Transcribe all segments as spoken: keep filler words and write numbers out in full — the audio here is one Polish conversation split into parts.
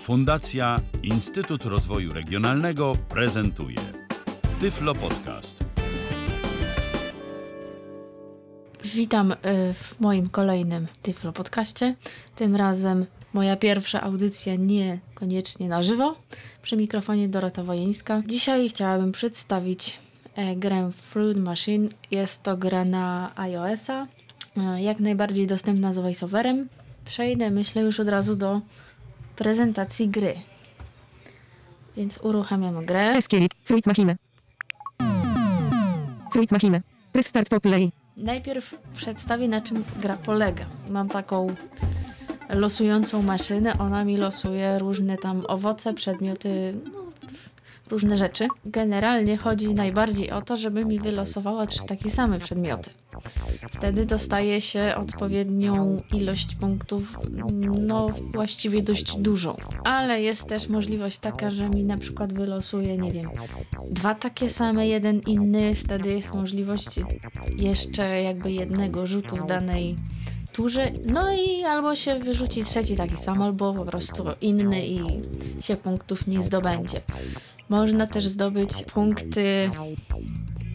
Fundacja Instytut Rozwoju Regionalnego prezentuje Tyflo Podcast. Witam w moim kolejnym Tyflo Podcaście. Tym razem moja pierwsza audycja niekoniecznie na żywo. Przy mikrofonie Dorota Wojeńska. Dzisiaj chciałabym przedstawić grę Fruit Machine. Jest to gra na iOS-a. Jak najbardziej dostępna z voice-overem. Przejdę, myślę, już od razu do prezentacji gry. Więc uruchamiam grę. Escape. Fruit Machine. Fruit Machine. Press start to play. Najpierw przedstawię, na czym gra polega. Mam taką losującą maszynę. Ona mi losuje różne tam owoce, przedmioty, no, różne rzeczy. Generalnie chodzi najbardziej o to, żeby mi wylosowała trzy takie same przedmioty. Wtedy dostaje się odpowiednią ilość punktów, no właściwie dość dużą. Ale jest też możliwość taka, że mi na przykład wylosuje, nie wiem, dwa takie same, jeden inny. Wtedy jest możliwość jeszcze jakby jednego rzutu w danej turze. No i albo się wyrzuci trzeci taki sam, albo po prostu inny i się punktów nie zdobędzie. Można też zdobyć punkty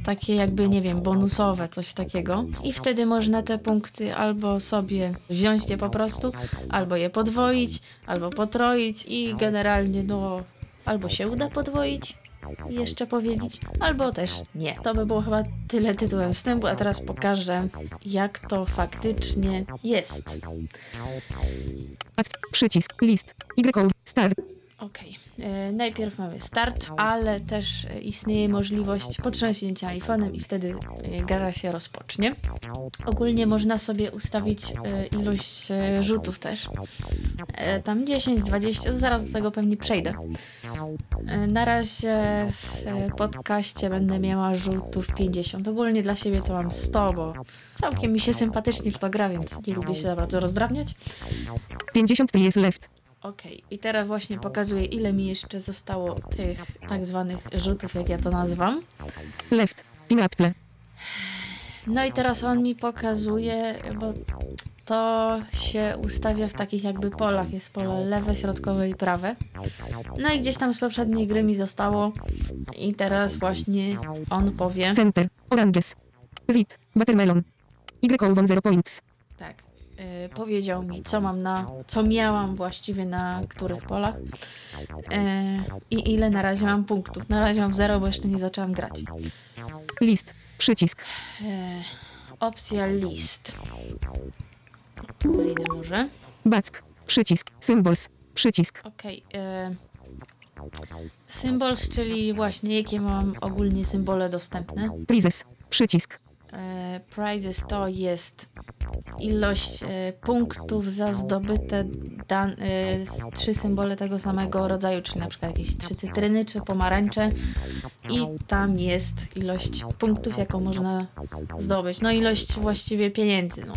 takie jakby, nie wiem, bonusowe, coś takiego. I wtedy można te punkty albo sobie wziąć je po prostu, albo je podwoić, albo potroić i generalnie no albo się uda podwoić i jeszcze powiedzieć, albo też nie. To by było chyba tyle tytułem wstępu, a teraz pokażę, jak to faktycznie jest. Przycisk, list, Y, start. Okej, okay. Najpierw mamy start, ale też istnieje możliwość potrząśnięcia iPhone'em i wtedy gra się rozpocznie. Ogólnie można sobie ustawić ilość rzutów też. Tam dziesięć, dwadzieścia, zaraz do tego pewnie przejdę. Na razie w podcaście będę miała rzutów pięćdziesiąt. Ogólnie dla siebie to mam sto, bo całkiem mi się sympatycznie w to gra, więc nie lubię się za bardzo rozdrabniać. pięćdziesiąt to jest left. Okej, okay. I teraz właśnie pokazuję, ile mi jeszcze zostało tych tak zwanych rzutów, jak ja to nazywam. Left, pin up, play. No i teraz on mi pokazuje, bo to się ustawia w takich jakby polach. Jest pole lewe, środkowe i prawe. No i gdzieś tam z poprzedniej gry mi zostało. I teraz właśnie on powie. Center, oranges, read, watermelon, y zero points. Tak. Yy, powiedział mi, co mam na, co miałam właściwie na których polach yy, i ile na razie mam punktów. Na razie mam zero, bo jeszcze nie zaczęłam grać. List, przycisk. Yy, opcja list. Tu wejdę może. Back, przycisk, symbols, przycisk. Okej. Okay, yy. Symbols, czyli właśnie jakie mam ogólnie symbole dostępne. Prizes, przycisk. Prizes to jest ilość e, punktów za zdobyte dan, e, z trzy symbole tego samego rodzaju, czyli na przykład jakieś trzy cytryny czy pomarańcze i tam jest ilość punktów, jaką można zdobyć. No ilość właściwie pieniędzy. No.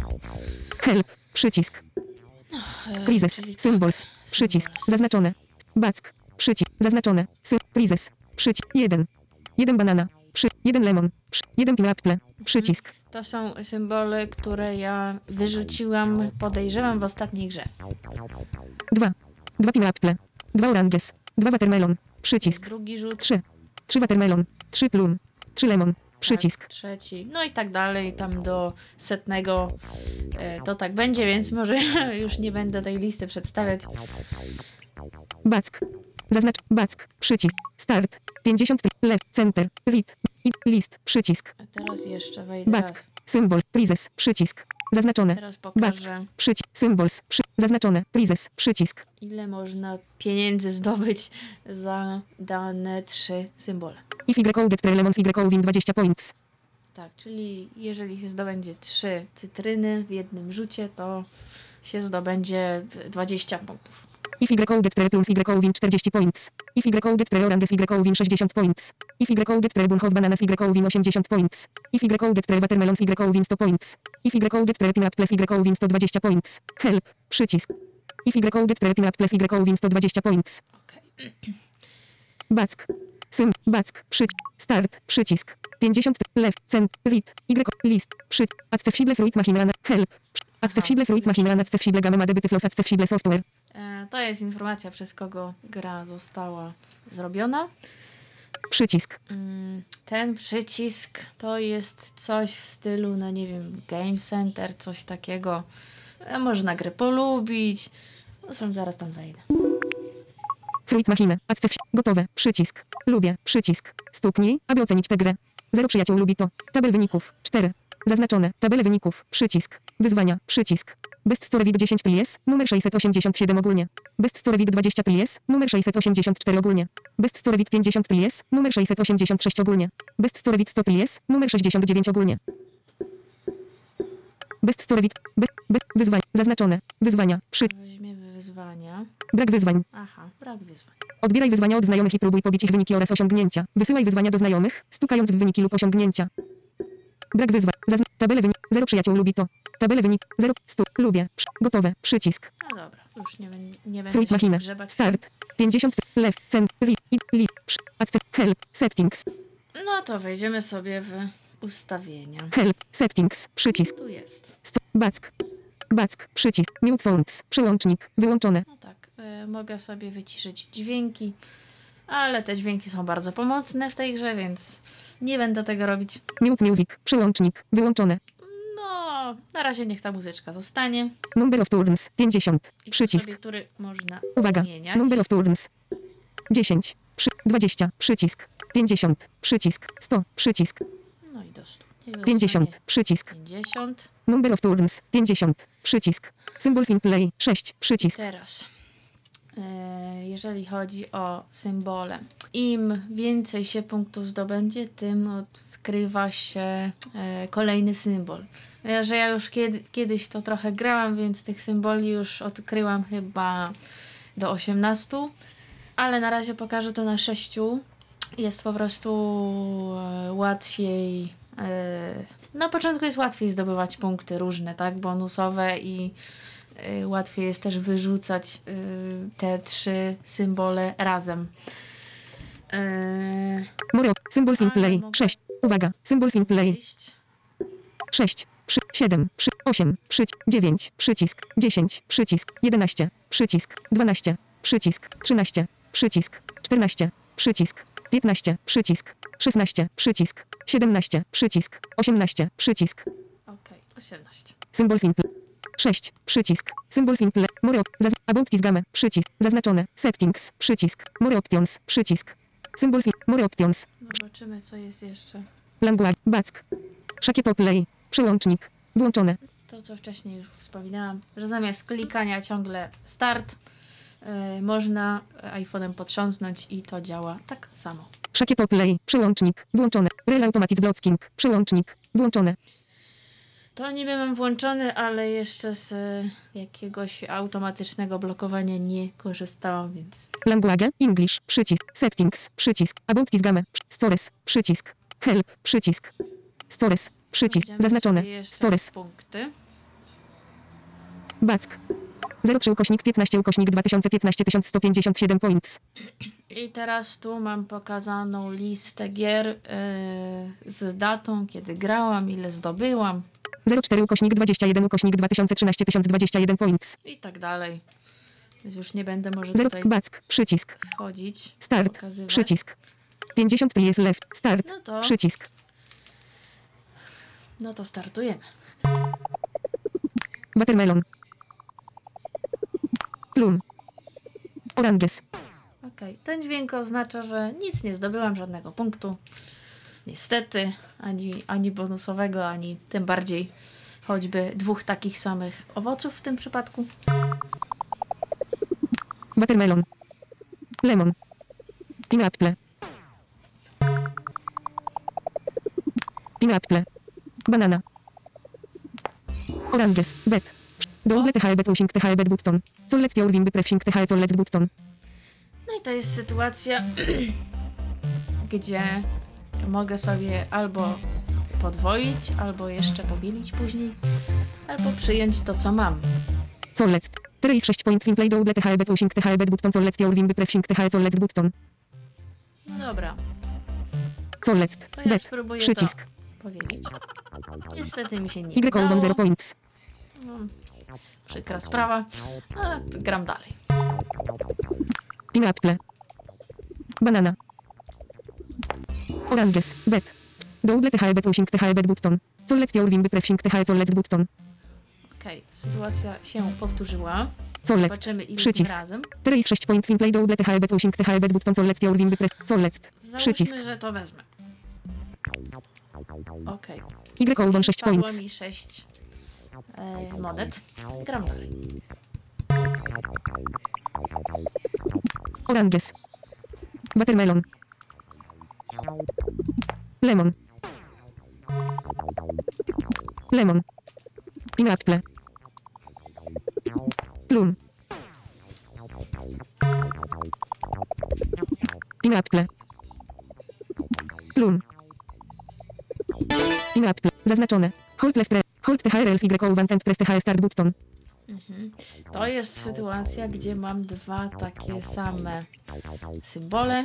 Help, przycisk. No, e, prizes, symbols, symbols, przycisk, zaznaczone. Back, przycisk, zaznaczone. Sy- prizes, przycisk, jeden. Jeden banana. Przy, jeden lemon, przy, jeden pineapple, przycisk. To są symbole, które ja wyrzuciłam, podejrzewam, w ostatniej grze. Dwa. Dwa pineapple, dwa oranges, dwa watermelon, przycisk. Drugi rzut. Trzy. Trzy watermelon, trzy plum, trzy lemon, przycisk. Tak, trzeci. No i tak dalej, tam do setnego e, to tak będzie, więc może już nie będę tej listy przedstawiać. Back. Zaznacz, back, przycisk, start, pięćdziesiąt, left, center, read, list, przycisk. A teraz jeszcze wejdę back, raz. Symbol, prizes, przycisk, zaznaczone. Teraz pokażę. Back, przycisk, symbols, przy, zaznaczone, prizes, przycisk. Ile można pieniędzy zdobyć za dane trzy symbole. If y get three lemons, y win dwadzieścia points. Tak, czyli jeżeli się zdobędzie trzy cytryny w jednym rzucie, to się zdobędzie dwadzieścia punktów. If y get three plums, y win czterdzieści points. If y get three oranges, y win sześćdziesiąt points. If y get three bunch of bananas, y win osiemdziesiąt points. If y get three watermelons, y win sto points. If y get three pineapples, y win sto dwadzieścia points. Help, przycisk. If y get three pineapples, y win sto dwadzieścia points. Okay. Back, sym, back, przycisk, start, przycisk, pięćdziesiąt, left, cent, read, y, list, przycisk, accessible fruit machine, help, accessible fruit machine, accessible gamma debyty floss, accessible software. To jest informacja, przez kogo gra została zrobiona. Przycisk. Ten przycisk to jest coś w stylu, no nie wiem, Game Center, coś takiego. Można grę polubić. Zresztą zaraz tam wejdę. Fruit Machine. Access. Gotowe. Przycisk. Lubię. Przycisk. Stuknij, aby ocenić tę grę. Zero przyjaciół lubi to. Tabel wyników. cztery. Zaznaczone. Tabele wyników. Przycisk. Wyzwania. Przycisk. Best Store Widok dziesięć T L S, numer sześćset osiemdziesiąt siedem ogólnie. Best Store Widok dwadzieścia T L S, numer sześćset osiemdziesiąt cztery ogólnie. Best Store Widok pięćdziesiąt T L S, numer sześćset osiemdziesiąt sześć ogólnie. Best Store Widok sto T L S, numer sześćdziesiąt dziewięć ogólnie. Best Store Widok... Be, be, wyzwań... Zaznaczone. Wyzwania. Przy... Weźmiemy wyzwania. Brak wyzwań. Aha, brak wyzwań. Odbieraj wyzwania od znajomych i próbuj pobić ich wyniki oraz osiągnięcia. Wysyłaj wyzwania do znajomych, stukając w wyniki lub osiągnięcia. Brak wyzwań. Zazn... Tabele wynik... Zero przyjaciół lubi to. Tabele wynik zero, stu, lubię, przy, gotowe, przycisk. No dobra, już nie, nie będę Fruit Machine, grzebać. Start, pięćdziesiąt, left, send, read, lead, przy, access, help, settings. No to wejdziemy sobie w ustawienia. Help, settings, przycisk. Tu jest. Sto, back, back, przycisk, mute sounds, przełącznik, wyłączone. No tak, y, mogę sobie wyciszyć dźwięki, ale te dźwięki są bardzo pomocne w tej grze, więc nie będę tego robić. Mute music, przełącznik, wyłączone. No, na razie niech ta muzyczka zostanie. Number of turns, pięćdziesiąt, i przycisk. Sobie, który można Uwaga, zmieniać. Number of turns, dziesięć, przy, dwadzieścia, przycisk, pięćdziesiąt, przycisk, sto, przycisk. No i do stu. pięćdziesiąt, przycisk. pięćdziesiąt. Number of turns, pięćdziesiąt, przycisk. Symbols in play, sześć, przycisk. I teraz, jeżeli chodzi o symbole. Im więcej się punktów zdobędzie, tym odkrywa się kolejny symbol. Ja, że ja już kiedy, kiedyś to trochę grałam, więc tych symboli już odkryłam chyba do osiemnastu, ale na razie pokażę to na sześciu. Jest po prostu łatwiej, na początku jest łatwiej zdobywać punkty różne, tak, bonusowe i łatwiej jest też wyrzucać te trzy symbole razem. Moro, symbol in play, sześć, uwaga, symbol in play, sześć. Przy, siedem, przy, osiem, przy, dziewięć, przycisk, dziesięć, przycisk, jedenaście, przycisk, dwanaście, przycisk, trzynaście, przycisk, czternaście, przycisk, piętnaście, przycisk, szesnaście, przycisk, siedemnaście, przycisk, osiemnaście, przycisk. Okej, osiemnaście. Symbol simple. sześć, przycisk, symbol simple, more, zaz, about this game, przycisk, zaznaczone, settings, przycisk, more options, przycisk, symbol simple, more options. Zobaczymy, co jest jeszcze. Language, back, szakiet play. Przełącznik. Włączone. To, co wcześniej już wspominałam, że zamiast klikania ciągle start, yy, można iPhone'em potrząsnąć i to działa tak samo. Szakiet play. Przełącznik. Włączone. Rel automatic blocking. Przełącznik. Włączone. To niby mam włączony, ale jeszcze z y, jakiegoś automatycznego blokowania nie korzystałam, więc... Language. English. Przycisk. Settings. Przycisk. About this game. Stores. Przycisk. Help. Przycisk. Stores. Przycisk. Będziemy zaznaczone. Stores. Punkty. Back. zero trzy ukośnik piętnaście ukośnik dwa tysiące piętnaście tysiąc sto pięćdziesiąt siedem points. I teraz tu mam pokazaną listę gier yy, z datą, kiedy grałam, ile zdobyłam. zero cztery ukośnik dwadzieścia jeden ukośnik dwa tysiące trzynaście tysiąc dwadzieścia jeden points. I tak dalej. Więc już nie będę może zero tutaj back. Przycisk. Wchodzić. Start. Pokazywać. Przycisk. pięćdziesiąt jest left. Start. No to... Przycisk. No to startujemy. Watermelon. Plum. Oranges. Okej, okay. Ten dźwięk oznacza, że nic nie zdobyłam, żadnego punktu. Niestety, ani, ani bonusowego, ani tym bardziej choćby dwóch takich samych owoców w tym przypadku. Watermelon. Lemon. Pineapple. Pineapple. Banana. Oranges. Bet. Double T H E bet using T H E bet button. Co let's your win by pressing T H E co let's button. No i to jest sytuacja, gdzie mogę sobie albo podwoić, albo jeszcze powielić później, albo przyjąć to, co mam. Co let's. Trace sześć points in play double T H E bet using T H E bet button. Co let's your win by pressing T H E co let's button. No dobra. Co let's. To ja spróbuję przycisk. To. Powiedzieć. Niestety mi się nie udało. zero points. No, przykra sprawa, ale gram dalej. Pineapple. Banana. Oranges. Bet. Double T H E bet using T H E bet button. Collet your wimby pressing T H E collet button. Okej, sytuacja się powtórzyła. Collet. Zobaczymy ile przycisk. Tym razem. Trace sześć points in play double T H E bet using T H E bet button. Collet your wimby press. Collet. Przycisk. Załóżmy, że to wezmę. Okej. Okay. Y sześć points. Padło mi sześć e, monet. Gram dalej. Oranges. Watermelon. Lemon. Lemon. Pineapple. Plum. Pineapple. Plum. Pineapple. Zaznaczone. Hold left re. Hold T H R L z Y one and press T H R start button. Mhm. To jest sytuacja, gdzie mam dwa takie same symbole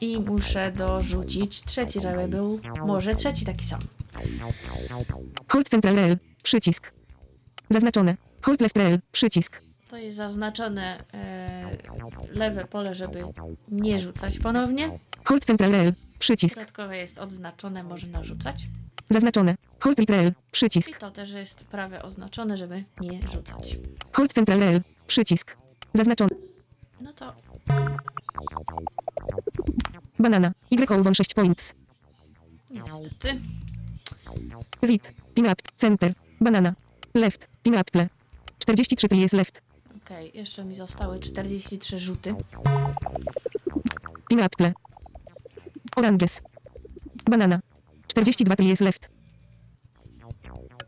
i muszę dorzucić trzeci, żeby był może trzeci taki sam. Hold Central L, przycisk. Zaznaczone. Hold Left L, przycisk. To jest zaznaczone e, lewe pole, żeby nie rzucać ponownie. Hold Central L, przycisk. Dodatkowe jest odznaczone, można rzucać. Zaznaczone. Hold Ctrl L, przycisk. I to też jest prawe oznaczone, żeby nie rzucać. Hold Ctrl L, przycisk. Zaznaczone. No to... Banana. Y sześć points. Niestety. Read. Pineapple. Center. Banana. Left. Pineapple. czterdzieści trzy pli jest left. Okej, okay, jeszcze mi zostały czterdzieści trzy rzuty. Pineapple. Oranges. Banana. czterdzieści dwa pli jest left.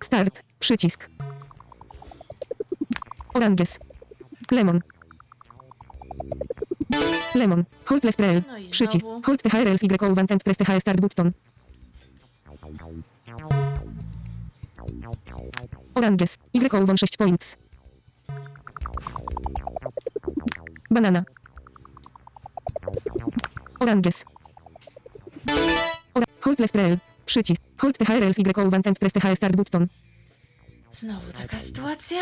Start. Przycisk. Oranges. Lemon. Lemon. Hold left rail. No przycisk. Hold T H R L z Y one and press T H R start button. Oranges. Y one sześć points. Banana. Oranges. Ora- Hold left rail. Przycisk. Hold T H R L z Y one and press T H R start button. Znowu taka sytuacja.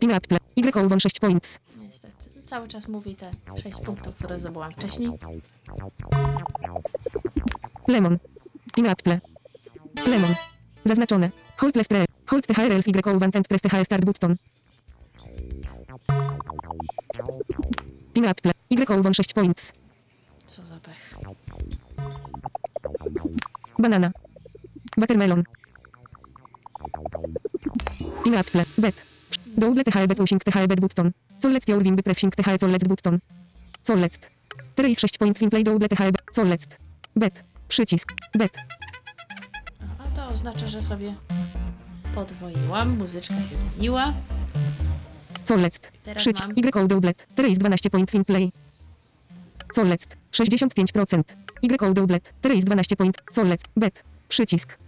Pineapple. Y one sześć points. Niestety. Cały czas mówi te sześć punktów, które zdobyłam wcześniej. Lemon. Pineapple. Lemon. Zaznaczone. Hold left rail. Hold T H R L z Y one and press T H R start button. Pineapple. Y one sześć points. Co za pech. Banana. Watermelon. Pineapple. Bet. Double T H E bet using T H E bet button. Collect your wimby pressing T H E collect button. Collect. Trace sześć points in play double T H E bet. Collect. Bet. Przycisk. Bet. A to oznacza, że sobie podwoiłam. Muzyczka się zmieniła. Collect. Przycisk. Y doublet. Trace dwanaście points in play. Collect. sześćdziesiąt pięć procent. Y doublet. Trace dwanaście points. Collect. Bet. Przycisk.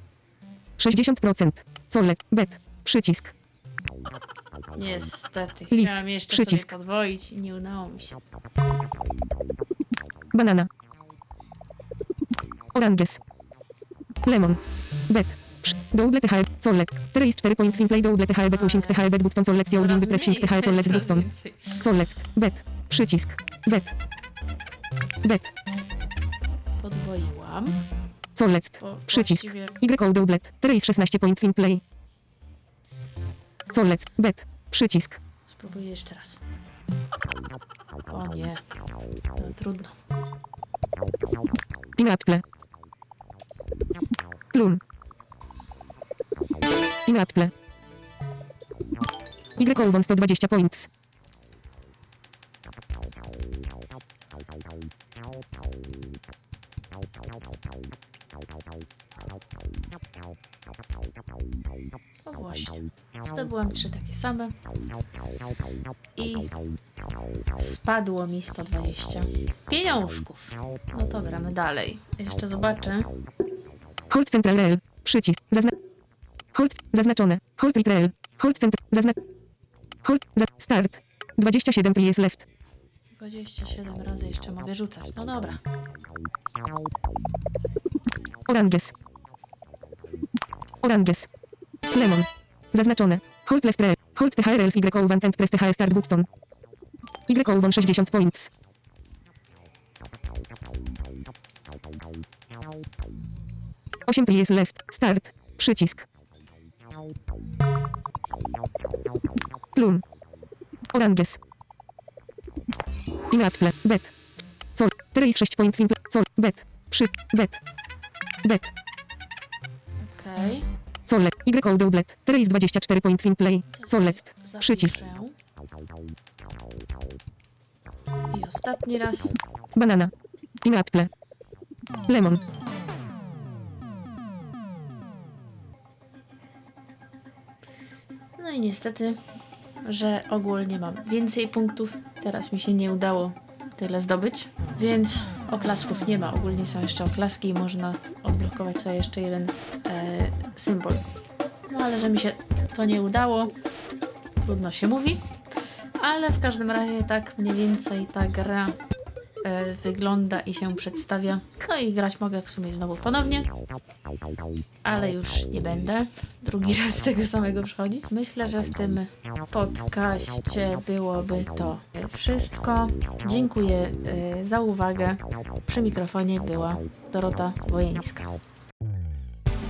sześćdziesiąt procent. Collect. Bet. Przycisk. Niestety. Chciałam jeszcze przycisk. Sobie podwoić i nie udało mi się. Banana. Oranges. Lemon. Bet. Double T H E. Collect. Trace cztery points in play. Double T H E. Bet. Using T H E. Bet. Button. Collect. Your wimby pressing T H E. Collect. Button. Collect. Bet. Przycisk. Bet. Bet. Podwoiłam. Collect. Po, przycisk. Właściwie... Y doublet. Trace szesnaście points in play. Collect. Bet. Przycisk. Spróbuję jeszcze raz. O nie. No, trudno. Pineapple. Plum. Pineapple. Y sto dwadzieścia points. O właśnie, zdobyłam trzy takie same i spadło mi sto dwadzieścia pieniążków. No to gramy dalej. Jeszcze zobaczę. Hold Central L, przycisk, zaznaczone. Hold, zaznaczone. Hold L, Hold Central, zaznaczone. Hold, start. dwadzieścia siedem pli jest left. dwadzieścia siedem razy jeszcze mogę rzucać. No dobra. Oranges. Oranges. Lemon. Zaznaczone. Hold left rail. Hold the H R L z Y O one and press the H start button. Y O one sześćdziesiąt points. osiem P S left. Start. Przycisk. Plum. Oranges. Inaple. Bet. Sol. Trace sześć points. Simple. Sol. Bet. Przy. Bet. Bet. Okej. Okay. Sollet. Y doublet. Trace dwadzieścia cztery points in play. Sollet. Przycisk. I ostatni raz. Banana. Inaple. Lemon. No i niestety, że ogólnie mam więcej punktów. Teraz mi się nie udało tyle zdobyć, więc oklasków nie ma. Ogólnie są jeszcze oklaski i można odblokować sobie jeszcze jeden e, symbol. No ale że mi się to nie udało, trudno się mówi. Ale w każdym razie tak mniej więcej ta gra e, wygląda i się przedstawia. No i grać mogę w sumie znowu ponownie, ale już nie będę drugi raz z tego samego przychodzić. Myślę, że w tym podcaście byłoby to wszystko. Dziękuję y, za uwagę. Przy mikrofonie była Dorota Wojeńska.